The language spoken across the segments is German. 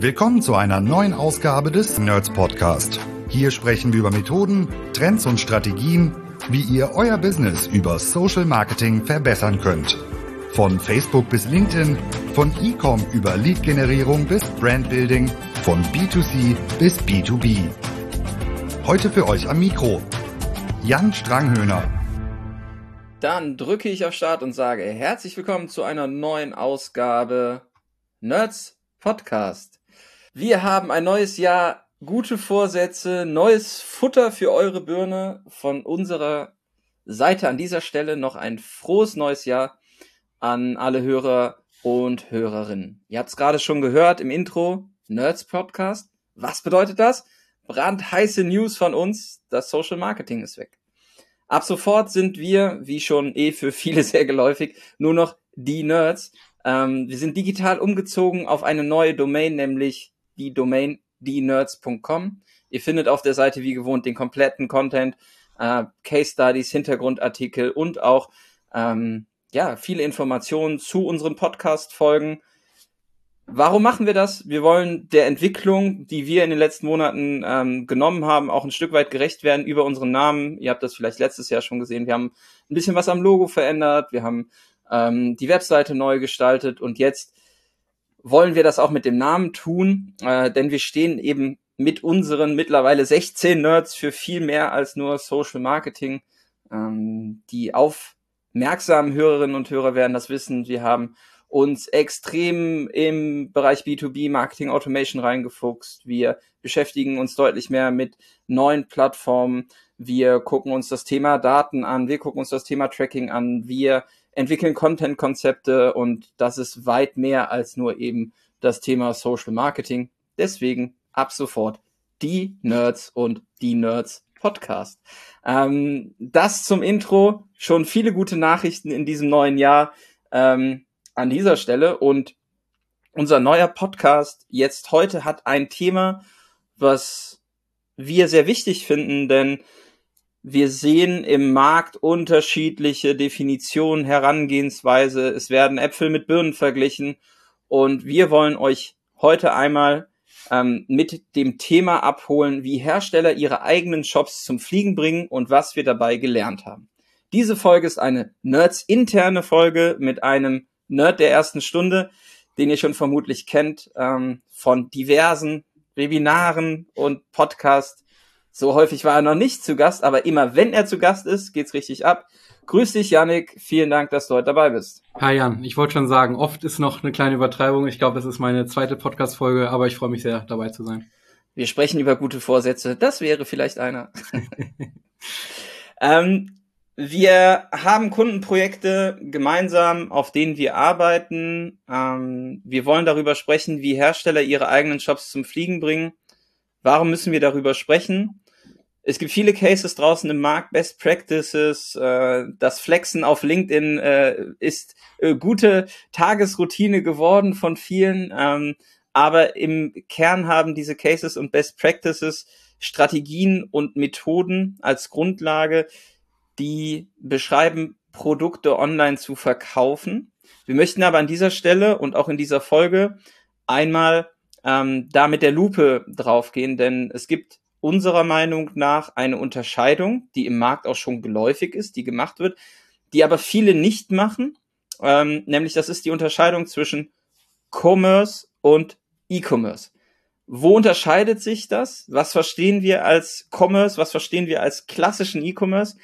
Willkommen zu einer neuen Ausgabe des Nerds Podcast. Hier sprechen wir über Methoden, Trends und Strategien, wie ihr euer Business über Social Marketing verbessern könnt. Von Facebook bis LinkedIn, von E-Com über Lead-Generierung bis Brandbuilding, von B2C bis B2B. Heute für euch am Mikro, Jan Stranghöhner. Dann drücke ich auf Start und sage herzlich willkommen zu einer neuen Ausgabe Nerds Podcast. Wir haben ein neues Jahr, gute Vorsätze, neues Futter für eure Birne. Von unserer Seite an dieser Stelle noch ein frohes neues Jahr an alle Hörer und Hörerinnen. Ihr habt es gerade schon gehört im Intro, Nerds Podcast. Was bedeutet das? Brandheiße News von uns, das Social Marketing ist weg. Ab sofort sind wir, wie schon für viele sehr geläufig, nur noch die Nerds. Wir sind digital umgezogen auf eine neue Domain, nämlich die Domain dieNerds.com. Ihr findet auf der Seite wie gewohnt den kompletten Content, Case Studies, Hintergrundartikel und auch viele Informationen zu unseren Podcast-Folgen. Warum machen wir das? Wir wollen der Entwicklung, die wir in den letzten Monaten genommen haben, auch ein Stück weit gerecht werden über unseren Namen. Ihr habt das vielleicht letztes Jahr schon gesehen. Wir haben ein bisschen was am Logo verändert. Wir haben die Webseite neu gestaltet. Und jetzt wollen wir das auch mit dem Namen tun. Denn wir stehen eben mit unseren mittlerweile 16 Nerds für viel mehr als nur Social Marketing. Die aufmerksamen Hörerinnen und Hörer werden das wissen. Wir haben uns extrem im Bereich B2B Marketing Automation reingefuchst. Wir beschäftigen uns deutlich mehr mit neuen Plattformen. Wir gucken uns das Thema Daten an. Wir gucken uns das Thema Tracking an. Wir entwickeln Content-Konzepte und das ist weit mehr als nur eben das Thema Social Marketing. Deswegen ab sofort die Nerds und die Nerds Podcast. Das zum Intro. Schon viele gute Nachrichten in diesem neuen Jahr. An dieser Stelle und unser neuer Podcast jetzt heute hat ein Thema, was wir sehr wichtig finden, denn wir sehen im Markt unterschiedliche Definitionen, Herangehensweise. Es werden Äpfel mit Birnen verglichen und wir wollen euch heute einmal mit dem Thema abholen, wie Hersteller ihre eigenen Shops zum Fliegen bringen und was wir dabei gelernt haben. Diese Folge ist eine Nerds-interne Folge mit einem Nerd der ersten Stunde, den ihr schon vermutlich kennt, von diversen Webinaren und Podcasts. So häufig war er noch nicht zu Gast, aber immer wenn er zu Gast ist, geht's richtig ab. Grüß dich, Janik. Vielen Dank, dass du heute dabei bist. Hi, Jan. Ich wollte schon sagen, oft ist noch eine kleine Übertreibung. Ich glaube, das ist meine zweite Podcast-Folge, aber ich freue mich sehr, dabei zu sein. Wir sprechen über gute Vorsätze. Das wäre vielleicht einer. Wir haben Kundenprojekte gemeinsam, auf denen wir arbeiten. Wir wollen darüber sprechen, wie Hersteller ihre eigenen Shops zum Fliegen bringen. Warum müssen wir darüber sprechen? Es gibt viele Cases draußen im Markt, Best Practices. Das Flexen auf LinkedIn ist gute Tagesroutine geworden von vielen. Aber im Kern haben diese Cases und Best Practices Strategien und Methoden als Grundlage, die beschreiben, Produkte online zu verkaufen. Wir möchten aber an dieser Stelle und auch in dieser Folge einmal da mit der Lupe draufgehen, denn es gibt unserer Meinung nach eine Unterscheidung, die im Markt auch schon geläufig ist, die gemacht wird, die aber viele nicht machen, nämlich das ist die Unterscheidung zwischen Commerce und E-Commerce. Wo unterscheidet sich das? Was verstehen wir als Commerce? Was verstehen wir als klassischen E-Commerce?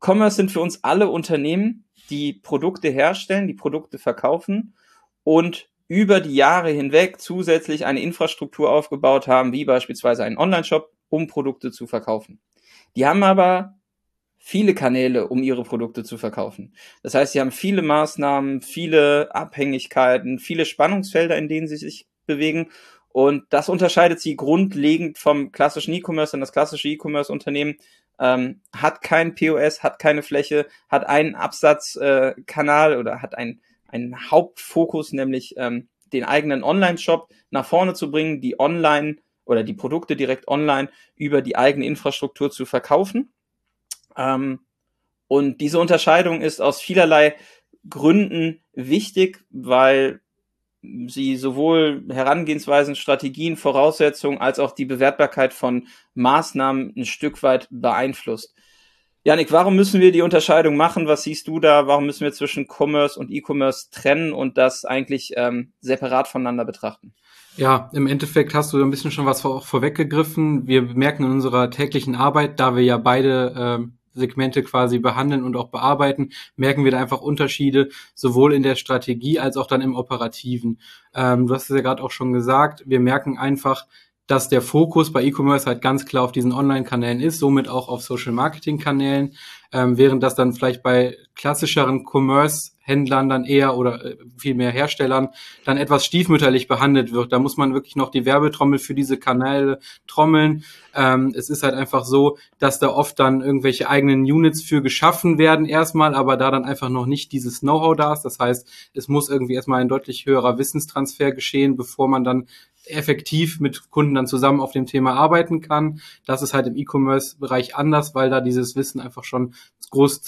Commerce sind für uns alle Unternehmen, die Produkte herstellen, die Produkte verkaufen und über die Jahre hinweg zusätzlich eine Infrastruktur aufgebaut haben, wie beispielsweise einen Online-Shop, um Produkte zu verkaufen. Die haben aber viele Kanäle, um ihre Produkte zu verkaufen. Das heißt, sie haben viele Maßnahmen, viele Abhängigkeiten, viele Spannungsfelder, in denen sie sich bewegen. Und das unterscheidet sie grundlegend vom klassischen E-Commerce, denn das klassische E-Commerce-Unternehmen hat kein POS, hat keine Fläche, hat einen Absatzkanal oder hat einen Hauptfokus, nämlich den eigenen Online-Shop nach vorne zu bringen, die online oder die Produkte direkt online über die eigene Infrastruktur zu verkaufen. Und diese Unterscheidung ist aus vielerlei Gründen wichtig, weil sie sowohl Herangehensweisen, Strategien, Voraussetzungen als auch die Bewertbarkeit von Maßnahmen ein Stück weit beeinflusst. Janik, warum müssen wir die Unterscheidung machen? Was siehst du da? Warum müssen wir zwischen Commerce und E-Commerce trennen und das eigentlich separat voneinander betrachten? Ja, im Endeffekt hast du ein bisschen schon was vorweggegriffen. Wir merken in unserer täglichen Arbeit, da wir ja beide Segmente quasi behandeln und auch bearbeiten, merken wir da einfach Unterschiede, sowohl in der Strategie als auch dann im Operativen. Du hast es ja gerade auch schon gesagt, wir merken einfach, dass der Fokus bei E-Commerce halt ganz klar auf diesen Online-Kanälen ist, somit auch auf Social-Marketing-Kanälen, während das dann vielleicht bei klassischeren Commerce-Händlern dann eher oder vielmehr Herstellern dann etwas stiefmütterlich behandelt wird. Da muss man wirklich noch die Werbetrommel für diese Kanäle trommeln. Es ist halt einfach so, dass da oft dann irgendwelche eigenen Units für geschaffen werden erstmal, aber da dann einfach noch nicht dieses Know-how da ist. Das heißt, es muss irgendwie erstmal ein deutlich höherer Wissenstransfer geschehen, bevor man dann effektiv mit Kunden dann zusammen auf dem Thema arbeiten kann. Das ist halt im E-Commerce-Bereich anders, weil da dieses Wissen einfach schon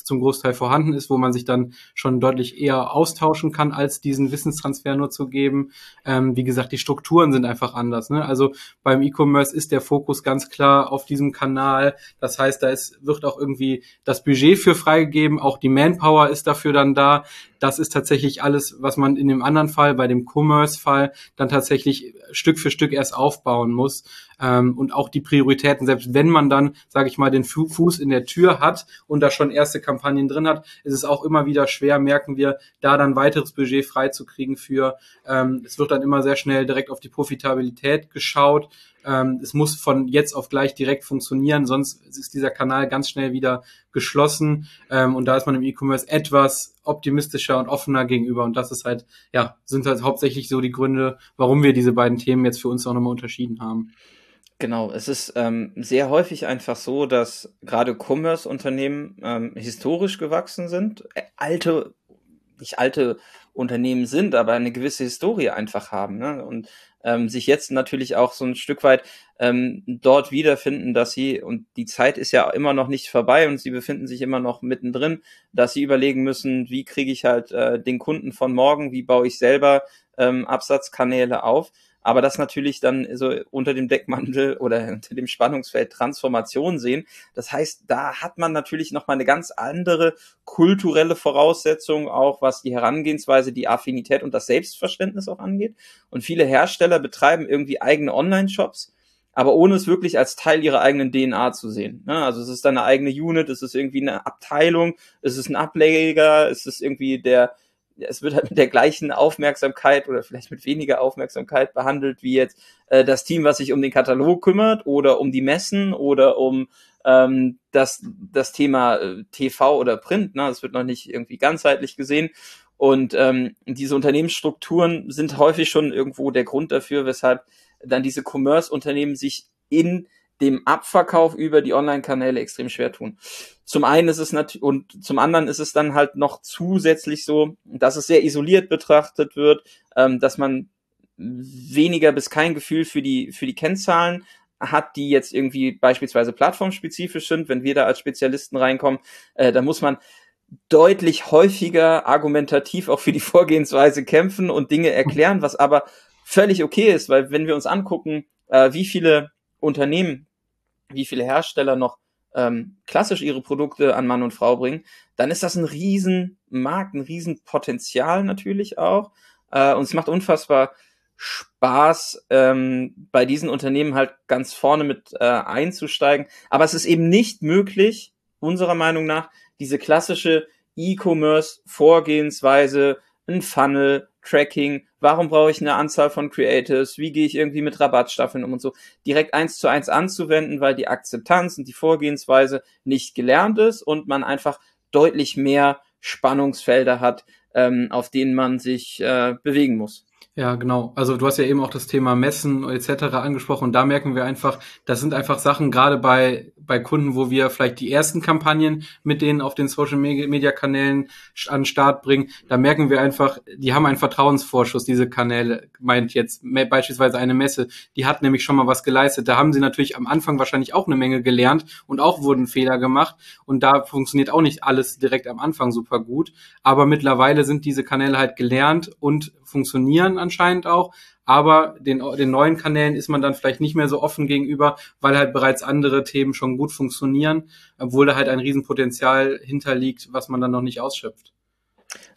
zum Großteil vorhanden ist, wo man sich dann schon deutlich eher austauschen kann, als diesen Wissenstransfer nur zu geben. Wie gesagt, die Strukturen sind einfach anders, ne? Also beim E-Commerce ist der Fokus ganz klar auf diesem Kanal. Das heißt, da wird auch irgendwie das Budget für freigegeben, auch die Manpower ist dafür dann da. Das ist tatsächlich alles, was man in dem anderen Fall, bei dem Commerce-Fall, dann tatsächlich Stück für Stück erst aufbauen muss. Und auch die Prioritäten, selbst wenn man dann, sage ich mal, den Fuß in der Tür hat und da schon erste Kampagnen drin hat, ist es auch immer wieder schwer, merken wir, da dann weiteres Budget freizukriegen für. Es wird dann immer sehr schnell direkt auf die Profitabilität geschaut. Es muss von jetzt auf gleich direkt funktionieren, sonst ist dieser Kanal ganz schnell wieder geschlossen. Und da ist man im E-Commerce etwas optimistischer und offener gegenüber. Und das ist halt, ja, sind halt hauptsächlich so die Gründe, warum wir diese beiden Themen jetzt für uns auch nochmal unterschieden haben. Genau, es ist sehr häufig einfach so, dass gerade Commerce-Unternehmen historisch gewachsen sind, nicht alte Unternehmen sind, aber eine gewisse Historie einfach haben, ne? Und sich jetzt natürlich auch so ein Stück weit dort wiederfinden, dass sie, und die Zeit ist ja immer noch nicht vorbei und sie befinden sich immer noch mittendrin, dass sie überlegen müssen, wie kriege ich halt den Kunden von morgen, wie baue ich selber Absatzkanäle auf, aber das natürlich dann so unter dem Deckmantel oder unter dem Spannungsfeld Transformation sehen. Das heißt, da hat man natürlich nochmal eine ganz andere kulturelle Voraussetzung, auch was die Herangehensweise, die Affinität und das Selbstverständnis auch angeht. Und viele Hersteller betreiben irgendwie eigene Online-Shops, aber ohne es wirklich als Teil ihrer eigenen DNA zu sehen. Also es ist dann eine eigene Unit, es ist irgendwie eine Abteilung, es ist ein Ableger, es ist irgendwie es wird halt mit der gleichen Aufmerksamkeit oder vielleicht mit weniger Aufmerksamkeit behandelt, wie jetzt das Team, was sich um den Katalog kümmert oder um die Messen oder um das Thema TV oder Print. Ne? Das wird noch nicht irgendwie ganzheitlich gesehen. Und diese Unternehmensstrukturen sind häufig schon irgendwo der Grund dafür, weshalb dann diese Commerce-Unternehmen sich in dem Abverkauf über die Online-Kanäle extrem schwer tun. Zum einen ist es und zum anderen ist es dann halt noch zusätzlich so, dass es sehr isoliert betrachtet wird, dass man weniger bis kein Gefühl für die Kennzahlen hat, die jetzt irgendwie beispielsweise plattformspezifisch sind. Wenn wir da als Spezialisten reinkommen, dann muss man deutlich häufiger argumentativ auch für die Vorgehensweise kämpfen und Dinge erklären, was aber völlig okay ist, weil wenn wir uns angucken, wie viele Hersteller noch klassisch ihre Produkte an Mann und Frau bringen, dann ist das ein Riesenmarkt, ein Riesenpotenzial natürlich auch. Und es macht unfassbar Spaß, bei diesen Unternehmen halt ganz vorne mit einzusteigen. Aber es ist eben nicht möglich, unserer Meinung nach, diese klassische E-Commerce-Vorgehensweise, ein Funnel, Tracking, warum brauche ich eine Anzahl von Creatives, wie gehe ich irgendwie mit Rabattstaffeln um und so, direkt 1:1 anzuwenden, weil die Akzeptanz und die Vorgehensweise nicht gelernt ist und man einfach deutlich mehr Spannungsfelder hat, auf denen man sich bewegen muss. Ja, genau. Also du hast ja eben auch das Thema Messen etc. angesprochen und da merken wir einfach, das sind einfach Sachen, gerade bei Kunden, wo wir vielleicht die ersten Kampagnen mit denen auf den Social-Media-Kanälen an den Start bringen, da merken wir einfach, die haben einen Vertrauensvorschuss, diese Kanäle, meint jetzt beispielsweise eine Messe, die hat nämlich schon mal was geleistet, da haben sie natürlich am Anfang wahrscheinlich auch eine Menge gelernt und auch wurden Fehler gemacht und da funktioniert auch nicht alles direkt am Anfang super gut, aber mittlerweile sind diese Kanäle halt gelernt und funktionieren anscheinend auch, aber den neuen Kanälen ist man dann vielleicht nicht mehr so offen gegenüber, weil halt bereits andere Themen schon gut funktionieren, obwohl da halt ein Riesenpotenzial hinterliegt, was man dann noch nicht ausschöpft.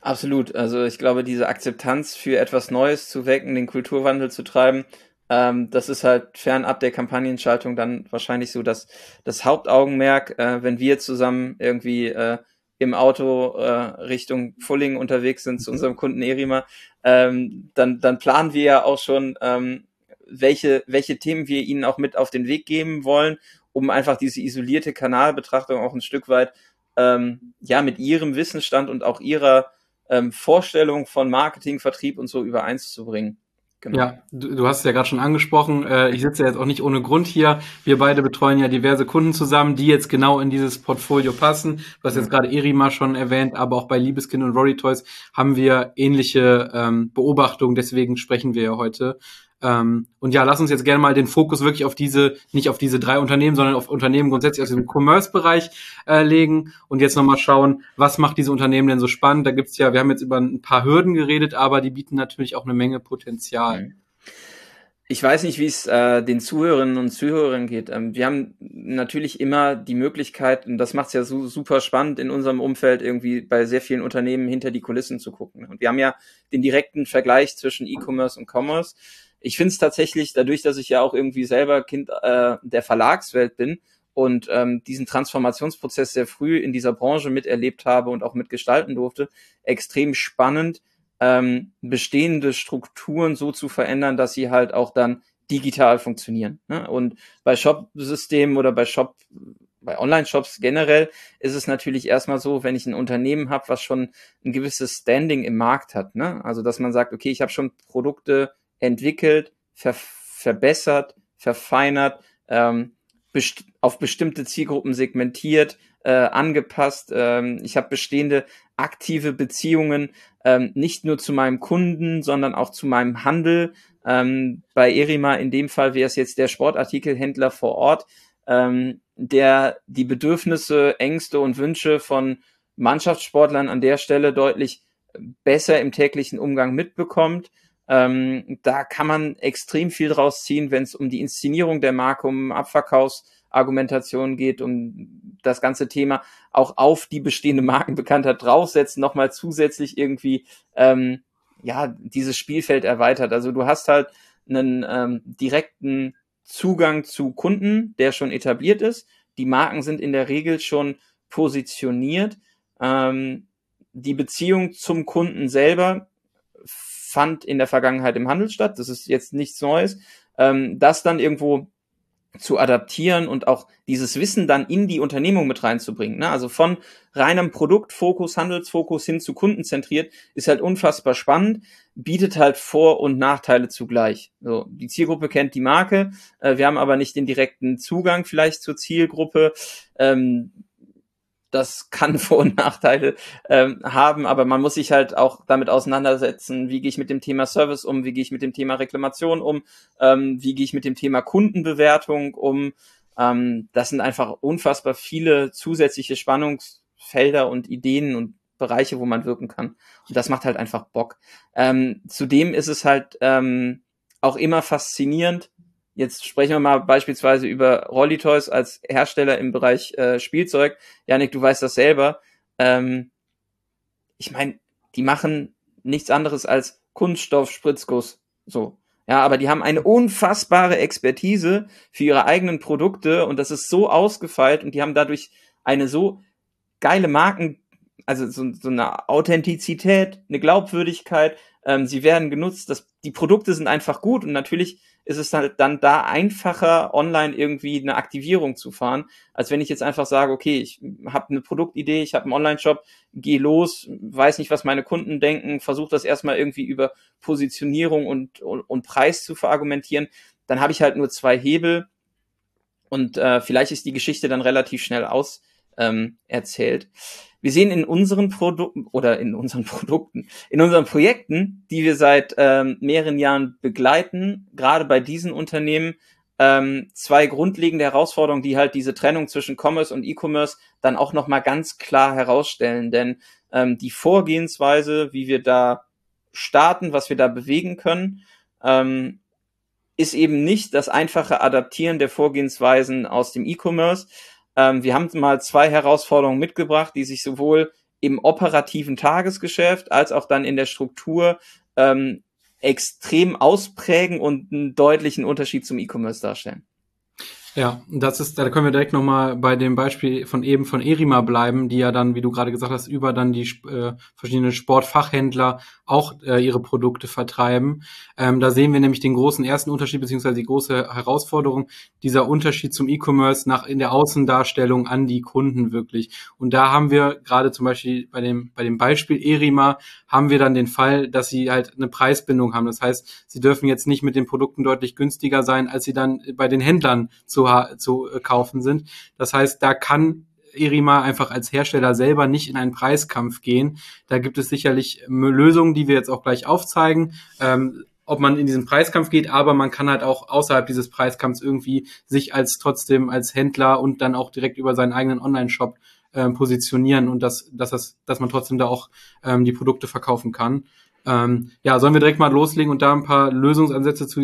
Absolut, also ich glaube, diese Akzeptanz für etwas Neues zu wecken, den Kulturwandel zu treiben, das ist halt fernab der Kampagnenschaltung dann wahrscheinlich so das Hauptaugenmerk, wenn wir zusammen irgendwie im Auto Richtung Fulling unterwegs sind zu unserem Kunden Erima, dann planen wir ja auch schon, welche Themen wir ihnen auch mit auf den Weg geben wollen, um einfach diese isolierte Kanalbetrachtung auch ein Stück weit mit ihrem Wissensstand und auch ihrer Vorstellung von Marketing, Vertrieb und so übereins zu bringen. Genau. Ja, du hast es ja gerade schon angesprochen, ich sitze ja jetzt auch nicht ohne Grund hier, wir beide betreuen ja diverse Kunden zusammen, die jetzt genau in dieses Portfolio passen, was jetzt gerade Erima schon erwähnt, aber auch bei Liebeskind und Rolly Toys haben wir ähnliche Beobachtungen, deswegen sprechen wir ja heute. Und ja, lass uns jetzt gerne mal den Fokus wirklich auf nicht auf diese drei Unternehmen, sondern auf Unternehmen grundsätzlich aus dem Commerce-Bereich legen und jetzt nochmal schauen, was macht diese Unternehmen denn so spannend? Da gibt's ja, wir haben jetzt über ein paar Hürden geredet, aber die bieten natürlich auch eine Menge Potenzial. Ich weiß nicht, wie es den Zuhörerinnen und Zuhörern geht. Wir haben natürlich immer die Möglichkeit, und das macht's ja so super spannend in unserem Umfeld, irgendwie bei sehr vielen Unternehmen hinter die Kulissen zu gucken. Und wir haben ja den direkten Vergleich zwischen E-Commerce und Commerce. Ich finde es tatsächlich, dadurch, dass ich ja auch irgendwie selber Kind der Verlagswelt bin und diesen Transformationsprozess sehr früh in dieser Branche miterlebt habe und auch mitgestalten durfte, extrem spannend, bestehende Strukturen so zu verändern, dass sie halt auch dann digital funktionieren. Ne? Und bei Shop-Systemen oder bei Online-Shops generell ist es natürlich erstmal so, wenn ich ein Unternehmen habe, was schon ein gewisses Standing im Markt hat, ne? Also dass man sagt, okay, ich habe schon Produkte entwickelt, verbessert, verfeinert, auf bestimmte Zielgruppen segmentiert, angepasst. Ich habe bestehende aktive Beziehungen, nicht nur zu meinem Kunden, sondern auch zu meinem Handel. Bei Erima in dem Fall wäre es jetzt der Sportartikelhändler vor Ort, der die Bedürfnisse, Ängste und Wünsche von Mannschaftssportlern an der Stelle deutlich besser im täglichen Umgang mitbekommt. Da kann man extrem viel draus ziehen, wenn es um die Inszenierung der Marke, um Abverkaufsargumentation geht, um das ganze Thema auch auf die bestehende Markenbekanntheit draufsetzen, nochmal zusätzlich irgendwie dieses Spielfeld erweitert. Also du hast halt einen direkten Zugang zu Kunden, der schon etabliert ist. Die Marken sind in der Regel schon positioniert. Die Beziehung zum Kunden selber fand in der Vergangenheit im Handel statt, das ist jetzt nichts Neues, das dann irgendwo zu adaptieren und auch dieses Wissen dann in die Unternehmung mit reinzubringen, ne? Also von reinem Produktfokus, Handelsfokus hin zu kundenzentriert, ist halt unfassbar spannend, bietet halt Vor- und Nachteile zugleich. So, die Zielgruppe kennt die Marke, wir haben aber nicht den direkten Zugang vielleicht zur Zielgruppe, das kann Vor- und Nachteile haben, aber man muss sich halt auch damit auseinandersetzen, wie gehe ich mit dem Thema Service um, wie gehe ich mit dem Thema Reklamation um, wie gehe ich mit dem Thema Kundenbewertung um. Das sind einfach unfassbar viele zusätzliche Spannungsfelder und Ideen und Bereiche, wo man wirken kann. Und das macht halt einfach Bock. Zudem ist es halt auch immer faszinierend. Jetzt sprechen wir mal beispielsweise über Rolly Toys als Hersteller im Bereich Spielzeug. Janik, du weißt das selber. Ich meine, die machen nichts anderes als Kunststoff-Spritzguss. So. Ja, aber die haben eine unfassbare Expertise für ihre eigenen Produkte und das ist so ausgefeilt und die haben dadurch eine so geile Marken, also so eine Authentizität, eine Glaubwürdigkeit. Sie werden genutzt. Die Produkte sind einfach gut und natürlich ist es halt dann da einfacher, online irgendwie eine Aktivierung zu fahren, als wenn ich jetzt einfach sage, okay, ich habe eine Produktidee, ich habe einen Online-Shop, gehe los, weiß nicht, was meine Kunden denken, versuche das erstmal irgendwie über Positionierung und Preis zu verargumentieren, dann habe ich halt nur zwei Hebel und vielleicht ist die Geschichte dann relativ schnell erzählt. Wir sehen in unseren Produkten, in unseren Projekten, die wir seit mehreren Jahren begleiten, gerade bei diesen Unternehmen, zwei grundlegende Herausforderungen, die halt diese Trennung zwischen Commerce und E-Commerce dann auch nochmal ganz klar herausstellen. Denn die Vorgehensweise, wie wir da starten, was wir da bewegen können, ist eben nicht das einfache Adaptieren der Vorgehensweisen aus dem E-Commerce. Wir haben mal 2 Herausforderungen mitgebracht, die sich sowohl im operativen Tagesgeschäft als auch dann in der Struktur extrem ausprägen und einen deutlichen Unterschied zum E-Commerce darstellen. Ja, das ist, da können wir direkt nochmal bei dem Beispiel von eben von Erima bleiben, die ja dann, wie du gerade gesagt hast, über dann die verschiedenen Sportfachhändler auch ihre Produkte vertreiben. Da sehen wir nämlich den großen ersten Unterschied, beziehungsweise die große Herausforderung, dieser Unterschied zum E-Commerce nach in der Außendarstellung an die Kunden wirklich. Und da haben wir gerade zum Beispiel bei dem Beispiel Erima haben wir dann den Fall, dass sie halt eine Preisbindung haben. Das heißt, sie dürfen jetzt nicht mit den Produkten deutlich günstiger sein, als sie dann bei den Händlern zu kaufen sind. Das heißt, da kann Erima einfach als Hersteller selber nicht in einen Preiskampf gehen. Da gibt es sicherlich Lösungen, die wir jetzt auch gleich aufzeigen, ob man in diesen Preiskampf geht, aber man kann halt auch außerhalb dieses Preiskampfs irgendwie sich trotzdem als Händler und dann auch direkt über seinen eigenen Online-Shop positionieren und dass man trotzdem da auch die Produkte verkaufen kann. Ja, sollen wir direkt mal loslegen und da ein paar Lösungsansätze zu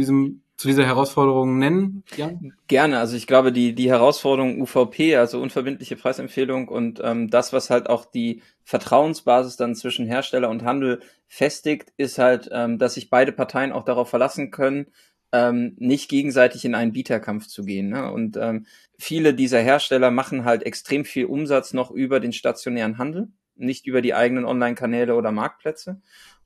dieser Herausforderung nennen? Jan? Gerne, also ich glaube, die Herausforderung UVP, also unverbindliche Preisempfehlung und das, was halt auch die Vertrauensbasis dann zwischen Hersteller und Handel festigt, ist halt, dass sich beide Parteien auch darauf verlassen können, nicht gegenseitig in einen Bieterkampf zu gehen, ne? Und viele dieser Hersteller machen halt extrem viel Umsatz noch über den stationären Handel, nicht über die eigenen Online-Kanäle oder Marktplätze.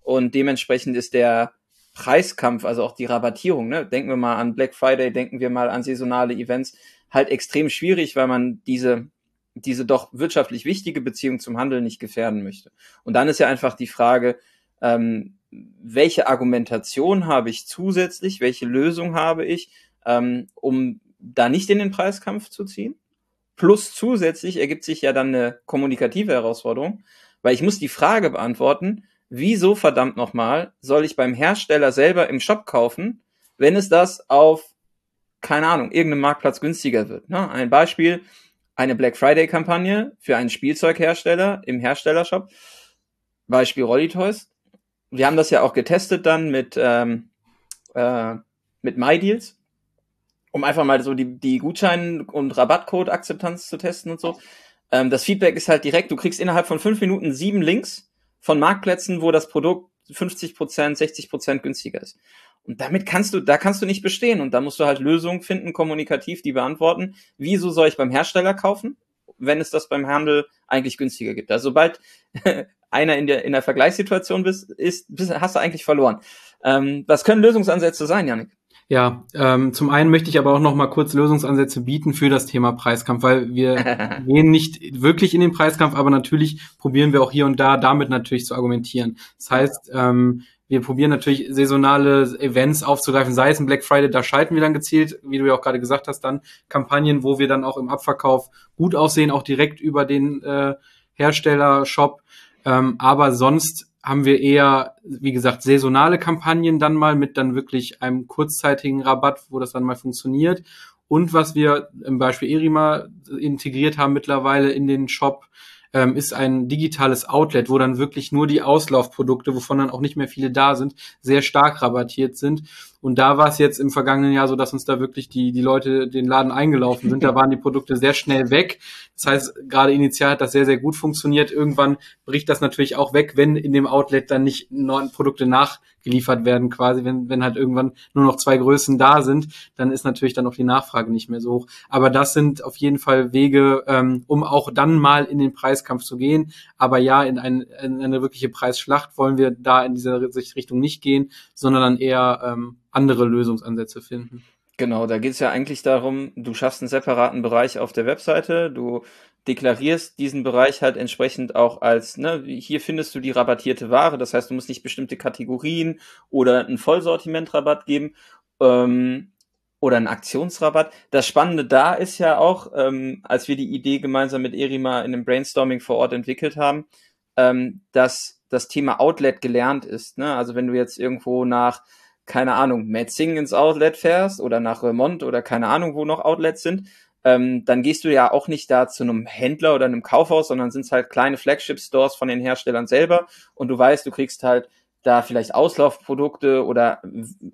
Und dementsprechend ist der Preiskampf, also auch die Rabattierung, ne? Denken wir mal an Black Friday, denken wir mal an saisonale Events, halt extrem schwierig, weil man diese doch wirtschaftlich wichtige Beziehung zum Handel nicht gefährden möchte. Und dann ist ja einfach die Frage, welche Argumentation habe ich zusätzlich, welche Lösung habe ich, um da nicht in den Preiskampf zu ziehen? Plus zusätzlich ergibt sich ja dann eine kommunikative Herausforderung, weil ich muss die Frage beantworten, wieso verdammt nochmal soll ich beim Hersteller selber im Shop kaufen, wenn es das auf, keine Ahnung, irgendeinem Marktplatz günstiger wird? Ne? Ein Beispiel, eine Black Friday-Kampagne für einen Spielzeughersteller im Herstellershop, Beispiel Rolly Toys. Wir haben das ja auch getestet dann mit MyDeals, um einfach mal so die Gutschein- und Rabattcode-Akzeptanz zu testen und so. Das Feedback ist halt direkt, du kriegst innerhalb von 5 Minuten 7 Links von Marktplätzen, wo das Produkt 50%, 60% günstiger ist. Und damit kannst du nicht bestehen. Und da musst du halt Lösungen finden, kommunikativ, die beantworten, wieso soll ich beim Hersteller kaufen, wenn es das beim Handel eigentlich günstiger gibt. Also sobald einer in der Vergleichssituation hast du eigentlich verloren. Was können Lösungsansätze sein, Janik? Ja, zum einen möchte ich aber auch noch mal kurz Lösungsansätze bieten für das Thema Preiskampf, weil wir gehen nicht wirklich in den Preiskampf, aber natürlich probieren wir auch hier und da damit natürlich zu argumentieren. Das heißt, wir probieren natürlich saisonale Events aufzugreifen, sei es ein Black Friday, da schalten wir dann gezielt, wie du ja auch gerade gesagt hast, dann Kampagnen, wo wir dann auch im Abverkauf gut aussehen, auch direkt über den Hersteller-Shop, aber sonst haben wir eher, wie gesagt, saisonale Kampagnen dann mal mit dann wirklich einem kurzzeitigen Rabatt, wo das dann mal funktioniert. Und was wir im Beispiel Erima integriert haben mittlerweile in den Shop, ist ein digitales Outlet, wo dann wirklich nur die Auslaufprodukte, wovon dann auch nicht mehr viele da sind, sehr stark rabattiert sind. Und da war es jetzt im vergangenen Jahr so, dass uns da wirklich die Leute den Laden eingelaufen sind. Da waren die Produkte sehr schnell weg. Das heißt, gerade initial hat das sehr, sehr gut funktioniert. Irgendwann bricht das natürlich auch weg, wenn in dem Outlet dann nicht neue Produkte nachgeliefert werden quasi. Wenn halt irgendwann nur noch 2 Größen da sind, dann ist natürlich dann auch die Nachfrage nicht mehr so hoch. Aber das sind auf jeden Fall Wege, um auch dann mal in den Preiskampf zu gehen. Aber ja, in eine wirkliche Preisschlacht wollen wir da in dieser Richtung nicht gehen, sondern dann eher andere Lösungsansätze finden. Genau, da geht es ja eigentlich darum, du schaffst einen separaten Bereich auf der Webseite, du deklarierst diesen Bereich halt entsprechend auch als, ne, hier findest du die rabattierte Ware, das heißt, du musst nicht bestimmte Kategorien oder einen Vollsortimentrabatt geben oder einen Aktionsrabatt. Das Spannende da ist ja auch, als wir die Idee gemeinsam mit Erima in einem Brainstorming vor Ort entwickelt haben, dass das Thema Outlet gelernt ist. Ne? Also wenn du jetzt irgendwo nach keine Ahnung, Metzingen ins Outlet fährst oder nach Roermond oder keine Ahnung, wo noch Outlets sind, dann gehst du ja auch nicht da zu einem Händler oder einem Kaufhaus, sondern sind es halt kleine Flagship-Stores von den Herstellern selber und du weißt, du kriegst halt da vielleicht Auslaufprodukte oder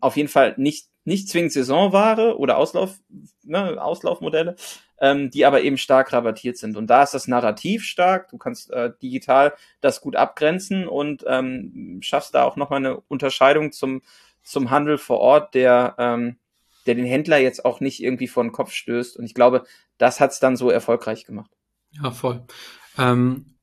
auf jeden Fall nicht zwingend Saisonware oder Auslaufmodelle, die aber eben stark rabattiert sind. Und da ist das Narrativ stark, du kannst digital das gut abgrenzen und schaffst da auch nochmal eine Unterscheidung zum Handel vor Ort, der den Händler jetzt auch nicht irgendwie vor den Kopf stößt. Und ich glaube, das hat's dann so erfolgreich gemacht. Ja, voll.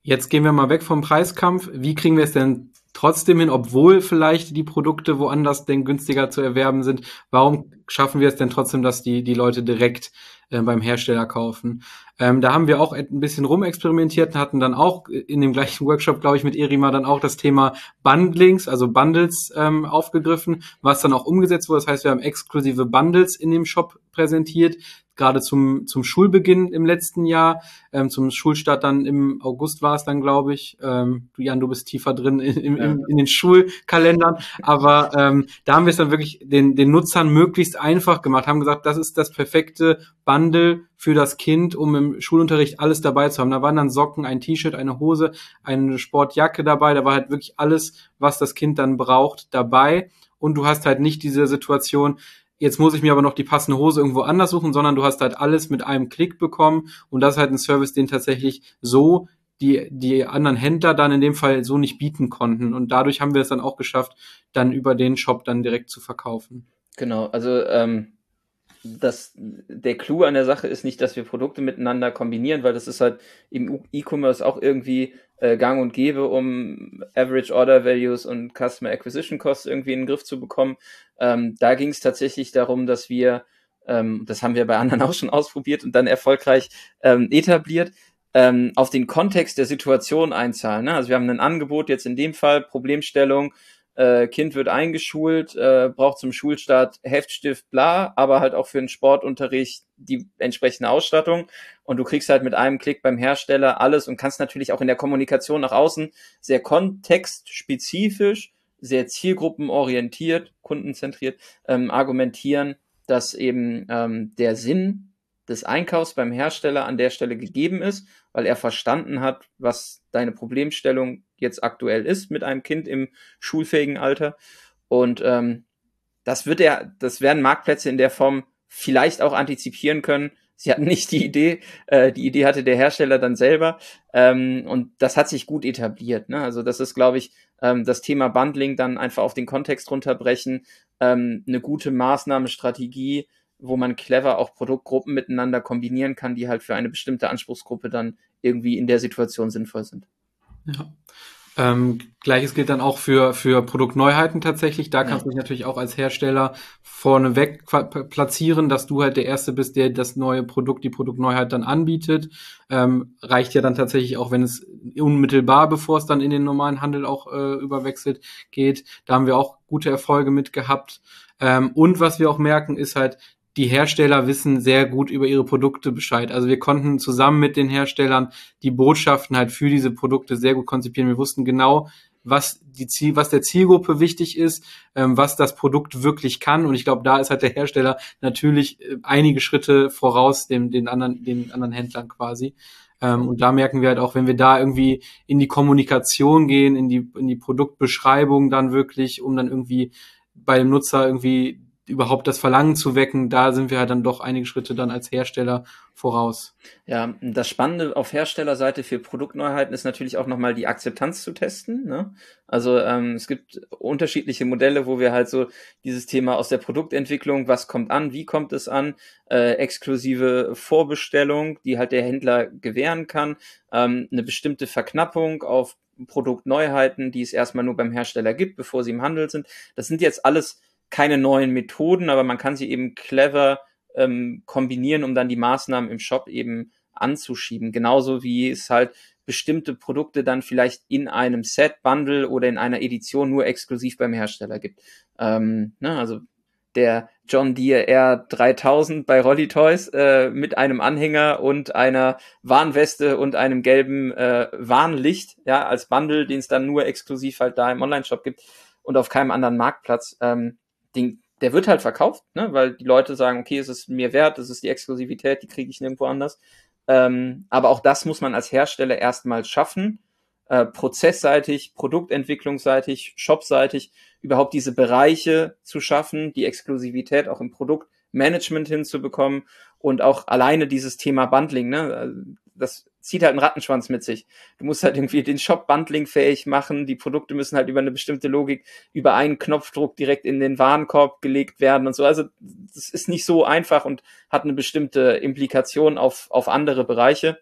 Jetzt gehen wir mal weg vom Preiskampf. Wie kriegen wir es denn trotzdem hin, obwohl vielleicht die Produkte woanders denn günstiger zu erwerben sind? Warum schaffen wir es denn trotzdem, dass die Leute direkt beim Hersteller kaufen? Da haben wir auch ein bisschen rumexperimentiert und hatten dann auch in dem gleichen Workshop, glaube ich, mit Erima dann auch das Thema Bundlings, also Bundles aufgegriffen, was dann auch umgesetzt wurde. Das heißt, wir haben exklusive Bundles in dem Shop präsentiert, gerade zum Schulbeginn im letzten Jahr, zum Schulstart dann im August war es dann, glaube ich. Jan, du bist tiefer drin in den Schulkalendern, aber da haben wir es dann wirklich den Nutzern möglichst einfach gemacht, haben gesagt, das ist das perfekte Bundle für das Kind, um im Schulunterricht alles dabei zu haben. Da waren dann Socken, ein T-Shirt, eine Hose, eine Sportjacke dabei, da war halt wirklich alles, was das Kind dann braucht, dabei, und du hast halt nicht diese Situation, jetzt muss ich mir aber noch die passende Hose irgendwo anders suchen, sondern du hast halt alles mit einem Klick bekommen, und das ist halt ein Service, den tatsächlich so die anderen Händler dann in dem Fall so nicht bieten konnten, und dadurch haben wir es dann auch geschafft, dann über den Shop dann direkt zu verkaufen. Genau, also der Clou an der Sache ist nicht, dass wir Produkte miteinander kombinieren, weil das ist halt im E-Commerce auch irgendwie gang und gäbe, um Average Order Values und Customer Acquisition Costs irgendwie in den Griff zu bekommen. Da ging es tatsächlich darum, dass wir, das haben wir bei anderen auch schon ausprobiert und dann erfolgreich etabliert, auf den Kontext der Situation einzahlen. Ne? Also wir haben ein Angebot, jetzt in dem Fall Problemstellung, Kind wird eingeschult, braucht zum Schulstart Heftstift, bla, aber halt auch für den Sportunterricht die entsprechende Ausstattung, und du kriegst halt mit einem Klick beim Hersteller alles und kannst natürlich auch in der Kommunikation nach außen sehr kontextspezifisch, sehr zielgruppenorientiert, kundenzentriert argumentieren, dass eben der Sinn des Einkaufs beim Hersteller an der Stelle gegeben ist, weil er verstanden hat, was deine Problemstellung jetzt aktuell ist mit einem Kind im schulfähigen Alter, und das werden Marktplätze in der Form vielleicht auch antizipieren können. Sie hatten nicht die Idee, die Idee hatte der Hersteller dann selber, und das hat sich gut etabliert, ne? Also das ist, glaube ich, das Thema Bundling dann einfach auf den Kontext runterbrechen, eine gute Maßnahme, Strategie, wo man clever auch Produktgruppen miteinander kombinieren kann, die halt für eine bestimmte Anspruchsgruppe dann irgendwie in der Situation sinnvoll sind. Ja. Gleiches gilt dann auch für Produktneuheiten tatsächlich. Da kannst du dich natürlich auch als Hersteller vorneweg platzieren, dass du halt der Erste bist, der das neue Produkt, die Produktneuheit dann anbietet. Reicht ja dann tatsächlich auch, wenn es unmittelbar, bevor es dann in den normalen Handel auch überwechselt geht. Da haben wir auch gute Erfolge mit gehabt. Und was wir auch merken, ist halt, die Hersteller wissen sehr gut über ihre Produkte Bescheid. Also wir konnten zusammen mit den Herstellern die Botschaften halt für diese Produkte sehr gut konzipieren. Wir wussten genau, was der Zielgruppe wichtig ist, was das Produkt wirklich kann. Und ich glaube, da ist halt der Hersteller natürlich einige Schritte voraus den anderen Händlern quasi. Und da merken wir halt auch, wenn wir da irgendwie in die Kommunikation gehen, in die Produktbeschreibung dann wirklich, um dann irgendwie bei dem Nutzer irgendwie überhaupt das Verlangen zu wecken, da sind wir halt dann doch einige Schritte dann als Hersteller voraus. Ja, das Spannende auf Herstellerseite für Produktneuheiten ist natürlich auch nochmal die Akzeptanz zu testen, ne? Also es gibt unterschiedliche Modelle, wo wir halt so dieses Thema aus der Produktentwicklung, was kommt an, wie kommt es an, exklusive Vorbestellung, die halt der Händler gewähren kann, eine bestimmte Verknappung auf Produktneuheiten, die es erstmal nur beim Hersteller gibt, bevor sie im Handel sind. Das sind jetzt alles keine neuen Methoden, aber man kann sie eben clever kombinieren, um dann die Maßnahmen im Shop eben anzuschieben. Genauso wie es halt bestimmte Produkte dann vielleicht in einem Set, Bundle oder in einer Edition nur exklusiv beim Hersteller gibt. Also der John Deere R3000 bei Rolly Toys mit einem Anhänger und einer Warnweste und einem gelben Warnlicht, ja, als Bundle, den es dann nur exklusiv halt da im Onlineshop gibt und auf keinem anderen Marktplatz. Der wird halt verkauft, ne? Weil die Leute sagen, okay, es ist mir wert, das ist die Exklusivität, die kriege ich nirgendwo anders. Aber auch das muss man als Hersteller erstmal schaffen, prozessseitig, produktentwicklungsseitig, shopseitig überhaupt diese Bereiche zu schaffen, die Exklusivität auch im Produktmanagement hinzubekommen und auch alleine dieses Thema Bundling, ne, das zieht halt einen Rattenschwanz mit sich. Du musst halt irgendwie den Shop bundlingfähig machen, die Produkte müssen halt über eine bestimmte Logik, über einen Knopfdruck direkt in den Warenkorb gelegt werden und so. Also das ist nicht so einfach und hat eine bestimmte Implikation auf andere Bereiche,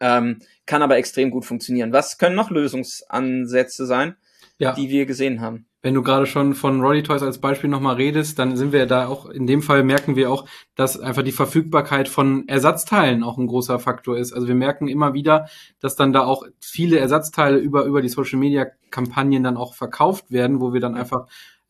kann aber extrem gut funktionieren. Was können noch Lösungsansätze sein, die wir gesehen haben? Wenn du gerade schon von Rolly Toys als Beispiel nochmal redest, dann sind wir ja da auch, in dem Fall merken wir auch, dass einfach die Verfügbarkeit von Ersatzteilen auch ein großer Faktor ist. Also wir merken immer wieder, dass dann da auch viele Ersatzteile über die Social-Media-Kampagnen dann auch verkauft werden, wo wir dann einfach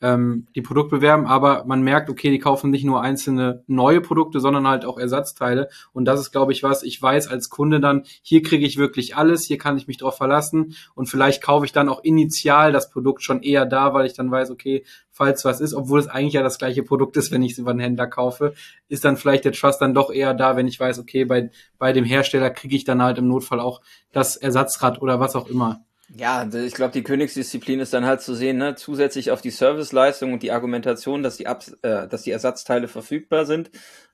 die Produkte bewerben, aber man merkt, okay, die kaufen nicht nur einzelne neue Produkte, sondern halt auch Ersatzteile und das ist, glaube ich, was ich weiß als Kunde dann, hier kriege ich wirklich alles, hier kann ich mich drauf verlassen und vielleicht kaufe ich dann auch initial das Produkt schon eher da, weil ich dann weiß, okay, falls was ist, obwohl es eigentlich ja das gleiche Produkt ist, wenn ich es über einen Händler kaufe, ist dann vielleicht der Trust dann doch eher da, wenn ich weiß, okay, bei dem Hersteller kriege ich dann halt im Notfall auch das Ersatzrad oder was auch immer. Ja, ich glaube, die Königsdisziplin ist dann halt zu sehen, ne, zusätzlich auf die Serviceleistung und die Argumentation, dass die Ersatzteile verfügbar sind,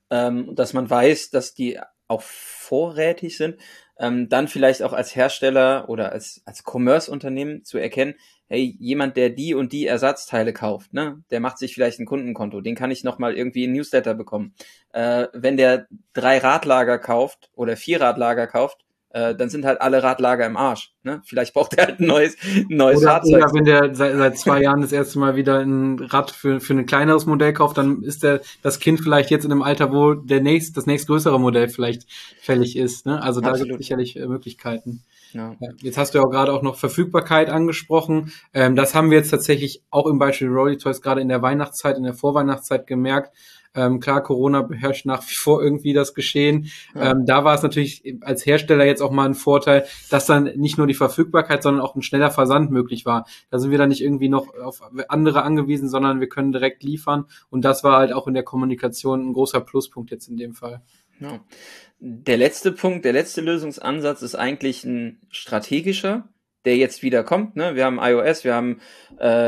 dass man weiß, dass die auch vorrätig sind, dann vielleicht auch als Hersteller oder als Commerce-Unternehmen zu erkennen, hey, jemand, der die und die Ersatzteile kauft, ne, der macht sich vielleicht ein Kundenkonto, den kann ich nochmal irgendwie in Newsletter bekommen. Wenn der 3 Radlager kauft oder 4 Radlager kauft, dann sind halt alle Radlager im Arsch. Ne? Vielleicht braucht er halt ein neues Radzeug. Oder wenn der seit 2 Jahren das erste Mal wieder ein Rad für ein kleineres Modell kauft, dann ist das Kind vielleicht jetzt in einem Alter, wo das nächstgrößere Modell vielleicht fällig ist. Ne? Also da gibt es sicherlich Möglichkeiten. Ja. Jetzt hast du ja auch gerade auch noch Verfügbarkeit angesprochen. Das haben wir jetzt tatsächlich auch im Beispiel Rolly Toys gerade in der Weihnachtszeit, in der Vorweihnachtszeit gemerkt. Klar, Corona beherrscht nach wie vor irgendwie das Geschehen. Ja. Da war es natürlich als Hersteller jetzt auch mal ein Vorteil, dass dann nicht nur die Verfügbarkeit, sondern auch ein schneller Versand möglich war. Da sind wir dann nicht irgendwie noch auf andere angewiesen, sondern wir können direkt liefern. Und das war halt auch in der Kommunikation ein großer Pluspunkt jetzt in dem Fall. Ja. Der letzte Punkt, der letzte Lösungsansatz ist eigentlich ein strategischer, der jetzt wieder kommt, ne? Wir haben iOS, wir haben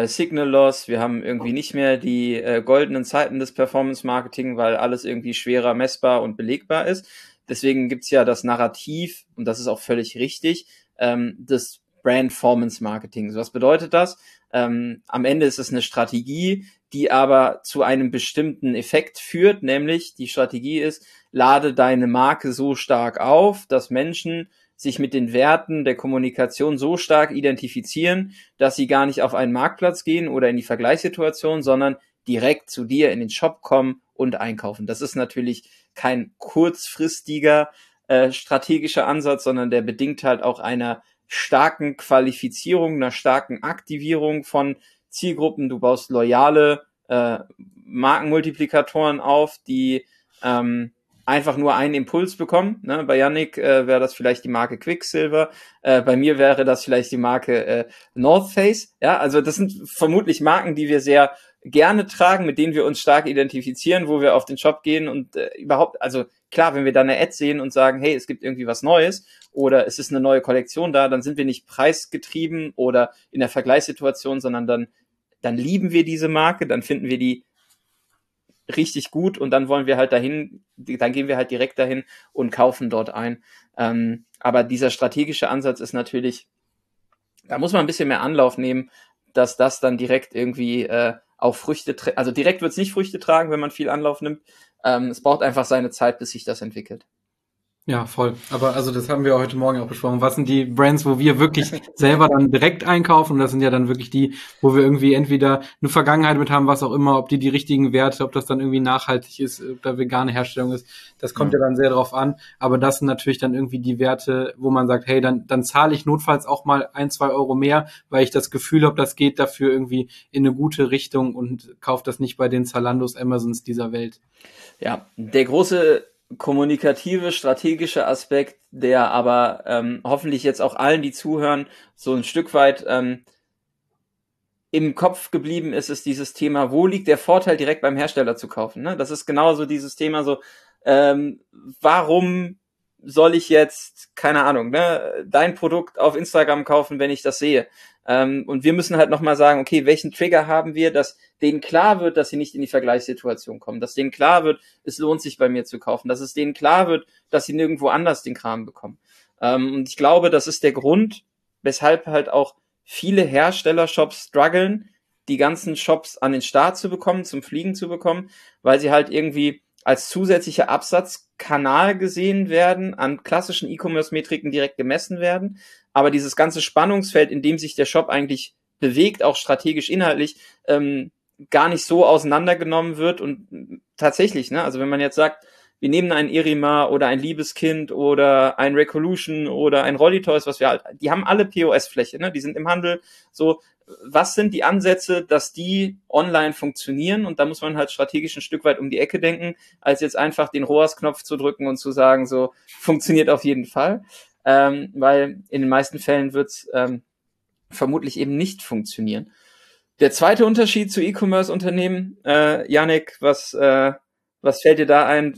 Signal Loss, wir haben irgendwie nicht mehr die goldenen Zeiten des Performance-Marketing, weil alles irgendwie schwerer messbar und belegbar ist. Deswegen gibt's ja das Narrativ, und das ist auch völlig richtig, des Brandformance-Marketing. So, was bedeutet das? Am Ende ist es eine Strategie, die aber zu einem bestimmten Effekt führt, nämlich die Strategie ist, lade deine Marke so stark auf, dass Menschen sich mit den Werten der Kommunikation so stark identifizieren, dass sie gar nicht auf einen Marktplatz gehen oder in die Vergleichssituation, sondern direkt zu dir in den Shop kommen und einkaufen. Das ist natürlich kein kurzfristiger strategischer Ansatz, sondern der bedingt halt auch einer starken Qualifizierung, einer starken Aktivierung von Zielgruppen. Du baust loyale Markenmultiplikatoren auf, die einfach nur einen Impuls bekommen. Ne? Bei Janik wäre das vielleicht die Marke Quicksilver, bei mir wäre das vielleicht die Marke North Face. Ja, also das sind vermutlich Marken, die wir sehr gerne tragen, mit denen wir uns stark identifizieren, wo wir auf den Shop gehen und überhaupt, also klar, wenn wir dann eine Ad sehen und sagen, hey, es gibt irgendwie was Neues oder es ist eine neue Kollektion da, dann sind wir nicht preisgetrieben oder in der Vergleichssituation, sondern dann lieben wir diese Marke, dann finden wir die richtig gut und dann wollen wir halt dahin, dann gehen wir halt direkt dahin und kaufen dort ein. Aber dieser strategische Ansatz ist natürlich, da muss man ein bisschen mehr Anlauf nehmen, dass das dann direkt irgendwie auch Früchte, also direkt wird es nicht Früchte tragen, wenn man viel Anlauf nimmt. Es braucht einfach seine Zeit, bis sich das entwickelt. Ja, voll. Aber also das haben wir heute Morgen auch besprochen. Was sind die Brands, wo wir wirklich selber dann direkt einkaufen? Und das sind ja dann wirklich die, wo wir irgendwie entweder eine Vergangenheit mit haben, was auch immer, ob die richtigen Werte, ob das dann irgendwie nachhaltig ist, ob da vegane Herstellung ist. Das kommt ja dann sehr drauf an. Aber das sind natürlich dann irgendwie die Werte, wo man sagt, hey, dann zahle ich notfalls auch mal 1-2 Euro mehr, weil ich das Gefühl habe, das geht dafür irgendwie in eine gute Richtung und kaufe das nicht bei den Zalandos, Amazons dieser Welt. Ja, der große kommunikative, strategische Aspekt, der aber hoffentlich jetzt auch allen, die zuhören, so ein Stück weit im Kopf geblieben ist, ist dieses Thema, wo liegt der Vorteil, direkt beim Hersteller zu kaufen? Ne? Das ist genauso dieses Thema so, warum soll ich jetzt, keine Ahnung, ne, dein Produkt auf Instagram kaufen, wenn ich das sehe? Und wir müssen halt nochmal sagen, okay, welchen Trigger haben wir, dass denen klar wird, dass sie nicht in die Vergleichssituation kommen, dass denen klar wird, es lohnt sich bei mir zu kaufen, dass es denen klar wird, dass sie nirgendwo anders den Kram bekommen. Und ich glaube, das ist der Grund, weshalb halt auch viele Hersteller-Shops strugglen, die ganzen Shops an den Start zu bekommen, zum Fliegen zu bekommen, weil sie halt irgendwie als zusätzlicher Absatzkanal gesehen werden, an klassischen E-Commerce-Metriken direkt gemessen werden. Aber dieses ganze Spannungsfeld, in dem sich der Shop eigentlich bewegt, auch strategisch inhaltlich, gar nicht so auseinandergenommen wird. Und tatsächlich, ne, also wenn man jetzt sagt, wir nehmen einen Erima oder ein Liebeskind oder ein Recolution oder ein Rolly Toys, was wir halt, die haben alle POS-Fläche, ne? Die sind im Handel. So, was sind die Ansätze, dass die online funktionieren? Und da muss man halt strategisch ein Stück weit um die Ecke denken, als jetzt einfach den ROAS-Knopf zu drücken und zu sagen, so, funktioniert auf jeden Fall. Weil in den meisten Fällen wird's vermutlich eben nicht funktionieren. Der zweite Unterschied zu E-Commerce-Unternehmen, Janik, was fällt dir da ein,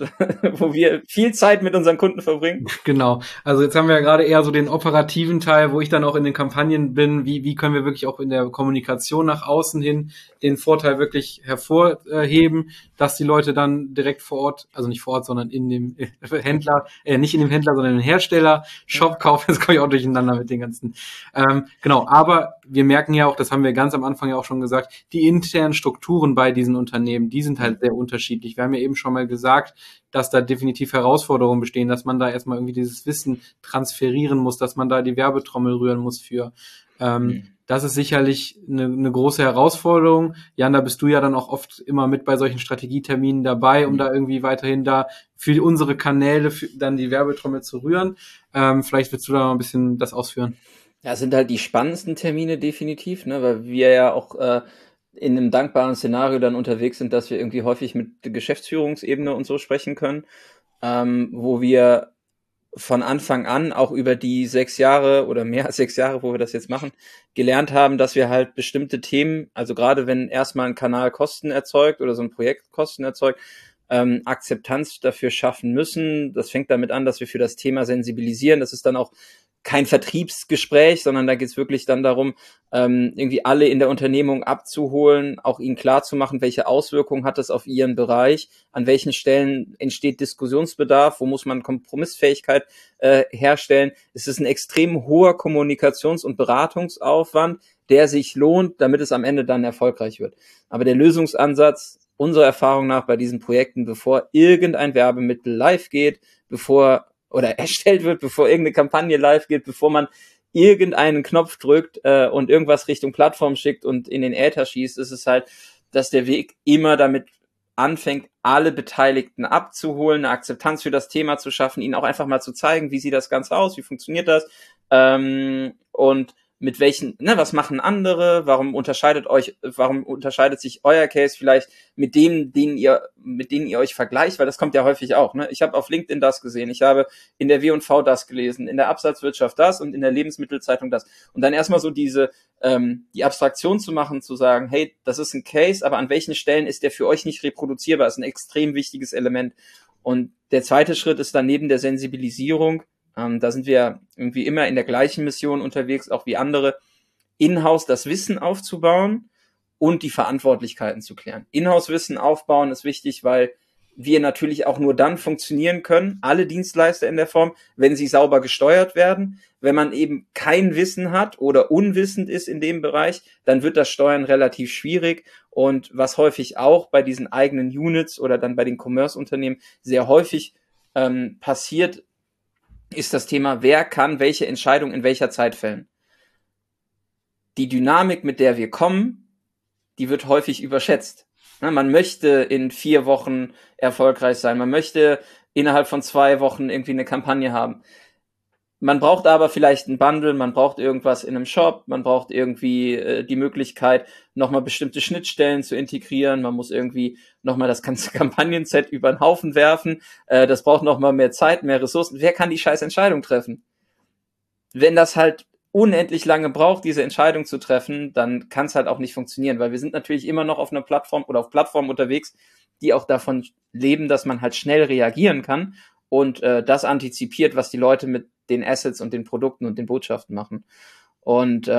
wo wir viel Zeit mit unseren Kunden verbringen? Genau, also jetzt haben wir ja gerade eher so den operativen Teil, wo ich dann auch in den Kampagnen bin, wie können wir wirklich auch in der Kommunikation nach außen hin den Vorteil wirklich hervorheben, dass die Leute dann direkt vor Ort, also nicht vor Ort, sondern in dem Händler, nicht in dem Händler, sondern im Hersteller-Shop kaufen. Das komme ich auch durcheinander mit den ganzen. Genau, aber wir merken ja auch, das haben wir ganz am Anfang ja auch schon gesagt, die internen Strukturen bei diesen Unternehmen, die sind halt sehr unterschiedlich. Wir haben ja eben schon mal gesagt, dass da definitiv Herausforderungen bestehen, dass man da erstmal irgendwie dieses Wissen transferieren muss, dass man da die Werbetrommel rühren muss für. Das ist sicherlich eine große Herausforderung. Jan, da bist du ja dann auch oft immer mit bei solchen Strategieterminen dabei, um da irgendwie weiterhin da für unsere Kanäle für dann die Werbetrommel zu rühren. Vielleicht willst du da mal ein bisschen das ausführen. Ja, das sind halt die spannendsten Termine definitiv, ne, weil wir ja auch in einem dankbaren Szenario dann unterwegs sind, dass wir irgendwie häufig mit der Geschäftsführungsebene und so sprechen können, wo wir von Anfang an auch über die 6 Jahre oder mehr als 6 Jahre, wo wir das jetzt machen, gelernt haben, dass wir halt bestimmte Themen, also gerade wenn erstmal ein Kanal Kosten erzeugt oder so ein Projekt Kosten erzeugt, Akzeptanz dafür schaffen müssen. Das fängt damit an, dass wir für das Thema sensibilisieren. Das ist dann auch kein Vertriebsgespräch, sondern da geht's wirklich dann darum, irgendwie alle in der Unternehmung abzuholen, auch ihnen klarzumachen, welche Auswirkungen hat das auf ihren Bereich, an welchen Stellen entsteht Diskussionsbedarf, wo muss man Kompromissfähigkeit herstellen. Es ist ein extrem hoher Kommunikations- und Beratungsaufwand, der sich lohnt, damit es am Ende dann erfolgreich wird. Aber der Lösungsansatz unserer Erfahrung nach bei diesen Projekten, bevor irgendein Werbemittel live geht, erstellt wird, bevor irgendeine Kampagne live geht, bevor man irgendeinen Knopf drückt und irgendwas Richtung Plattform schickt und in den Äther schießt, ist es halt, dass der Weg immer damit anfängt, alle Beteiligten abzuholen, eine Akzeptanz für das Thema zu schaffen, ihnen auch einfach mal zu zeigen, wie sieht das Ganze aus, wie funktioniert das und mit welchen, ne, was machen andere, warum unterscheidet sich euer Case vielleicht mit dem, mit denen ihr euch vergleicht, weil das kommt ja häufig auch, ne? Ich habe auf LinkedIn das gesehen, ich habe in der W&V das gelesen, in der Absatzwirtschaft das und in der Lebensmittelzeitung das. Und dann erstmal so diese, die Abstraktion zu machen, zu sagen, hey, das ist ein Case, aber an welchen Stellen ist der für euch nicht reproduzierbar? Das ist ein extrem wichtiges Element. Und der zweite Schritt ist dann neben der Sensibilisierung, da sind wir irgendwie immer in der gleichen Mission unterwegs, auch wie andere, in-house das Wissen aufzubauen und die Verantwortlichkeiten zu klären. In-house Wissen aufbauen ist wichtig, weil wir natürlich auch nur dann funktionieren können, alle Dienstleister in der Form, wenn sie sauber gesteuert werden. Wenn man eben kein Wissen hat oder unwissend ist in dem Bereich, dann wird das Steuern relativ schwierig. Und was häufig auch bei diesen eigenen Units oder dann bei den Commerce-Unternehmen sehr häufig passiert, ist das Thema, wer kann welche Entscheidung in welcher Zeit fällen. Die Dynamik, mit der wir kommen, die wird häufig überschätzt. Man möchte in 4 Wochen erfolgreich sein, man möchte innerhalb von 2 Wochen irgendwie eine Kampagne haben. Man braucht aber vielleicht ein Bundle, man braucht irgendwas in einem Shop, man braucht irgendwie die Möglichkeit, nochmal bestimmte Schnittstellen zu integrieren, man muss irgendwie nochmal das ganze Kampagnen-Set über den Haufen werfen, das braucht nochmal mehr Zeit, mehr Ressourcen. Wer kann die scheiß Entscheidung treffen? Wenn das halt unendlich lange braucht, diese Entscheidung zu treffen, dann kann es halt auch nicht funktionieren, weil wir sind natürlich immer noch auf einer Plattform oder auf Plattformen unterwegs, die auch davon leben, dass man halt schnell reagieren kann und das antizipiert, was die Leute mit den Assets und den Produkten und den Botschaften machen. Und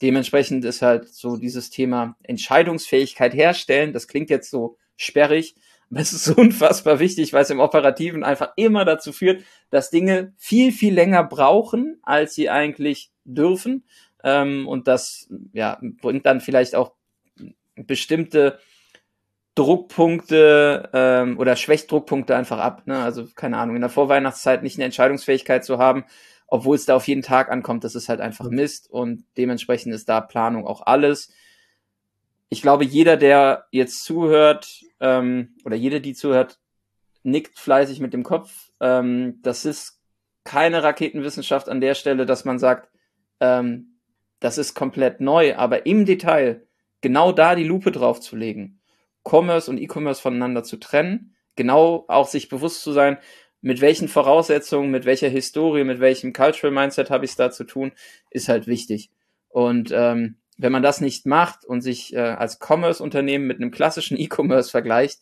dementsprechend ist halt so dieses Thema Entscheidungsfähigkeit herstellen, das klingt jetzt so sperrig, aber es ist so unfassbar wichtig, weil es im Operativen einfach immer dazu führt, dass Dinge viel, viel länger brauchen, als sie eigentlich dürfen. Und das ja, bringt dann vielleicht auch bestimmte Druckpunkte oder schwächt Druckpunkte einfach ab. Ne? Also keine Ahnung, in der Vorweihnachtszeit nicht eine Entscheidungsfähigkeit zu haben, obwohl es da auf jeden Tag ankommt, das ist halt einfach Mist und dementsprechend ist da Planung auch alles. Ich glaube, jeder, der jetzt zuhört oder jede, die zuhört, nickt fleißig mit dem Kopf. Das ist keine Raketenwissenschaft an der Stelle, dass man sagt, das ist komplett neu, aber im Detail genau da die Lupe drauf zu legen, Commerce und E-Commerce voneinander zu trennen, genau auch sich bewusst zu sein, mit welchen Voraussetzungen, mit welcher Historie, mit welchem Cultural Mindset habe ich es da zu tun, ist halt wichtig. Und wenn man das nicht macht und sich als Commerce-Unternehmen mit einem klassischen E-Commerce vergleicht,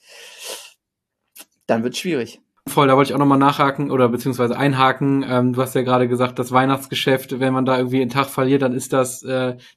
dann wird es schwierig. Voll, da wollte ich auch nochmal nachhaken oder beziehungsweise einhaken. Du hast ja gerade gesagt, das Weihnachtsgeschäft, wenn man da irgendwie einen Tag verliert, dann ist das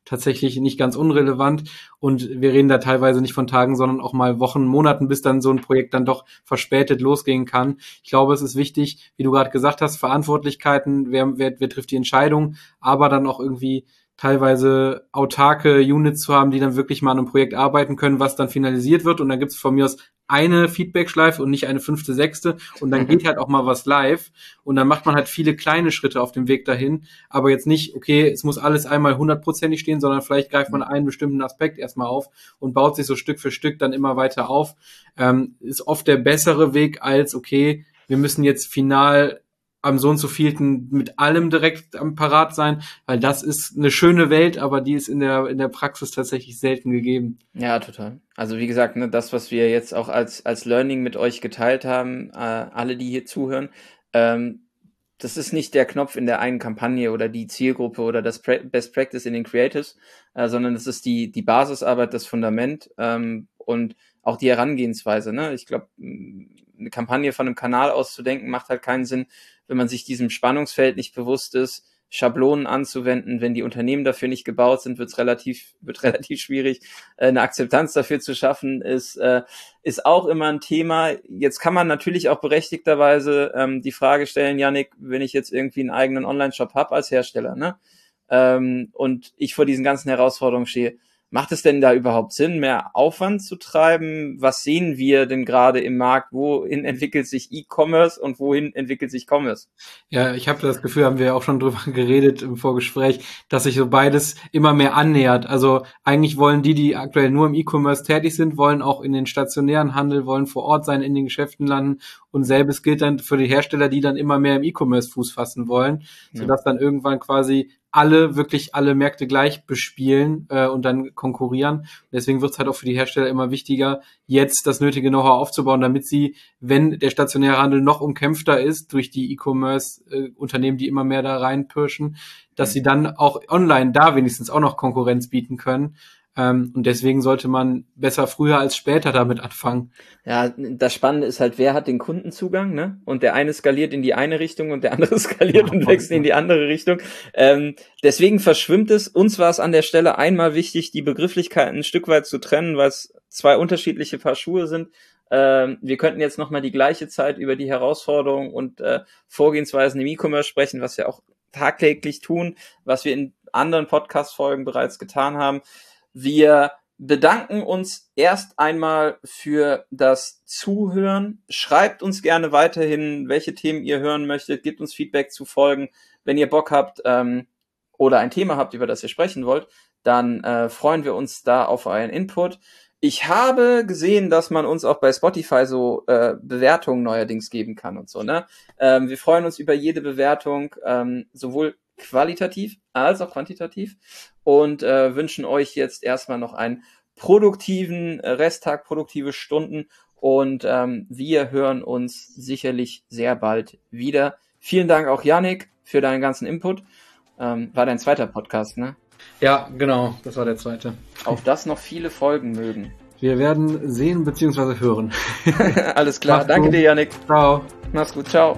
tatsächlich nicht ganz unrelevant. Und wir reden da teilweise nicht von Tagen, sondern auch mal Wochen, Monaten, bis dann so ein Projekt dann doch verspätet losgehen kann. Ich glaube, es ist wichtig, wie du gerade gesagt hast, Verantwortlichkeiten, wer trifft die Entscheidung, aber dann auch irgendwie teilweise autarke Units zu haben, die dann wirklich mal an einem Projekt arbeiten können, was dann finalisiert wird. Und dann gibt es von mir aus eine Feedback-Schleife und nicht eine 5., 6. Und dann geht halt auch mal was live. Und dann macht man halt viele kleine Schritte auf dem Weg dahin. Aber jetzt nicht, okay, es muss alles einmal 100%ig stehen, sondern vielleicht greift man einen bestimmten Aspekt erstmal auf und baut sich so Stück für Stück dann immer weiter auf. Ist oft der bessere Weg als, okay, wir müssen jetzt final am so und so vielten mit allem direkt am Parat sein, weil das ist eine schöne Welt, aber die ist in der Praxis tatsächlich selten gegeben. Ja, total. Also wie gesagt, ne, das, was wir jetzt auch als Learning mit euch geteilt haben, alle, die hier zuhören, das ist nicht der Knopf in der einen Kampagne oder die Zielgruppe oder das Best Practice in den Creatives, sondern das ist die Basisarbeit, das Fundament und auch die Herangehensweise. Ne? Ich glaube, eine Kampagne von einem Kanal auszudenken, macht halt keinen Sinn, wenn man sich diesem Spannungsfeld nicht bewusst ist, Schablonen anzuwenden. Wenn die Unternehmen dafür nicht gebaut sind, wird relativ schwierig. Eine Akzeptanz dafür zu schaffen, ist auch immer ein Thema. Jetzt kann man natürlich auch berechtigterweise die Frage stellen, Janik, wenn ich jetzt irgendwie einen eigenen Online-Shop habe als Hersteller, ne? Und ich vor diesen ganzen Herausforderungen stehe, macht es denn da überhaupt Sinn, mehr Aufwand zu treiben? Was sehen wir denn gerade im Markt? Wohin entwickelt sich E-Commerce und wohin entwickelt sich Commerce? Ja, ich habe das Gefühl, haben wir auch schon drüber geredet im Vorgespräch, dass sich so beides immer mehr annähert. Also eigentlich wollen die aktuell nur im E-Commerce tätig sind, wollen auch in den stationären Handel, wollen vor Ort sein, in den Geschäften landen. Und selbes gilt dann für die Hersteller, die dann immer mehr im E-Commerce Fuß fassen wollen, sodass dann irgendwann quasi alle Märkte gleich bespielen und dann konkurrieren. Und deswegen wird es halt auch für die Hersteller immer wichtiger, jetzt das nötige Know-how aufzubauen, damit sie, wenn der stationäre Handel noch umkämpfter ist, durch die E-Commerce-Unternehmen, die immer mehr da reinpirschen, dass sie dann auch online da wenigstens auch noch Konkurrenz bieten können. Und deswegen sollte man besser früher als später damit anfangen. Ja, das Spannende ist halt, wer hat den Kundenzugang, ne? Und der eine skaliert in die eine Richtung und der andere skaliert und wächst in die andere Richtung. Deswegen verschwimmt es. Uns war es an der Stelle einmal wichtig, die Begrifflichkeiten ein Stück weit zu trennen, weil es zwei unterschiedliche Paar Schuhe sind. Wir könnten jetzt nochmal die gleiche Zeit über die Herausforderungen und Vorgehensweisen im E-Commerce sprechen, was wir auch tagtäglich tun, was wir in anderen Podcast-Folgen bereits getan haben. Wir bedanken uns erst einmal für das Zuhören. Schreibt uns gerne weiterhin, welche Themen ihr hören möchtet. Gebt uns Feedback zu Folgen. Wenn ihr Bock habt oder ein Thema habt, über das ihr sprechen wollt, dann freuen wir uns da auf euren Input. Ich habe gesehen, dass man uns auch bei Spotify so Bewertungen neuerdings geben kann und so, ne? Wir freuen uns über jede Bewertung, sowohl qualitativ als auch quantitativ und wünschen euch jetzt erstmal noch einen produktiven Resttag, produktive Stunden und wir hören uns sicherlich sehr bald wieder. Vielen Dank auch Janik für deinen ganzen Input. War dein zweiter Podcast, ne? Ja, genau, das war der zweite. Auf das noch viele Folgen mögen. Wir werden sehen bzw. hören. Alles klar, danke dir Janik. Ciao. Mach's gut, ciao.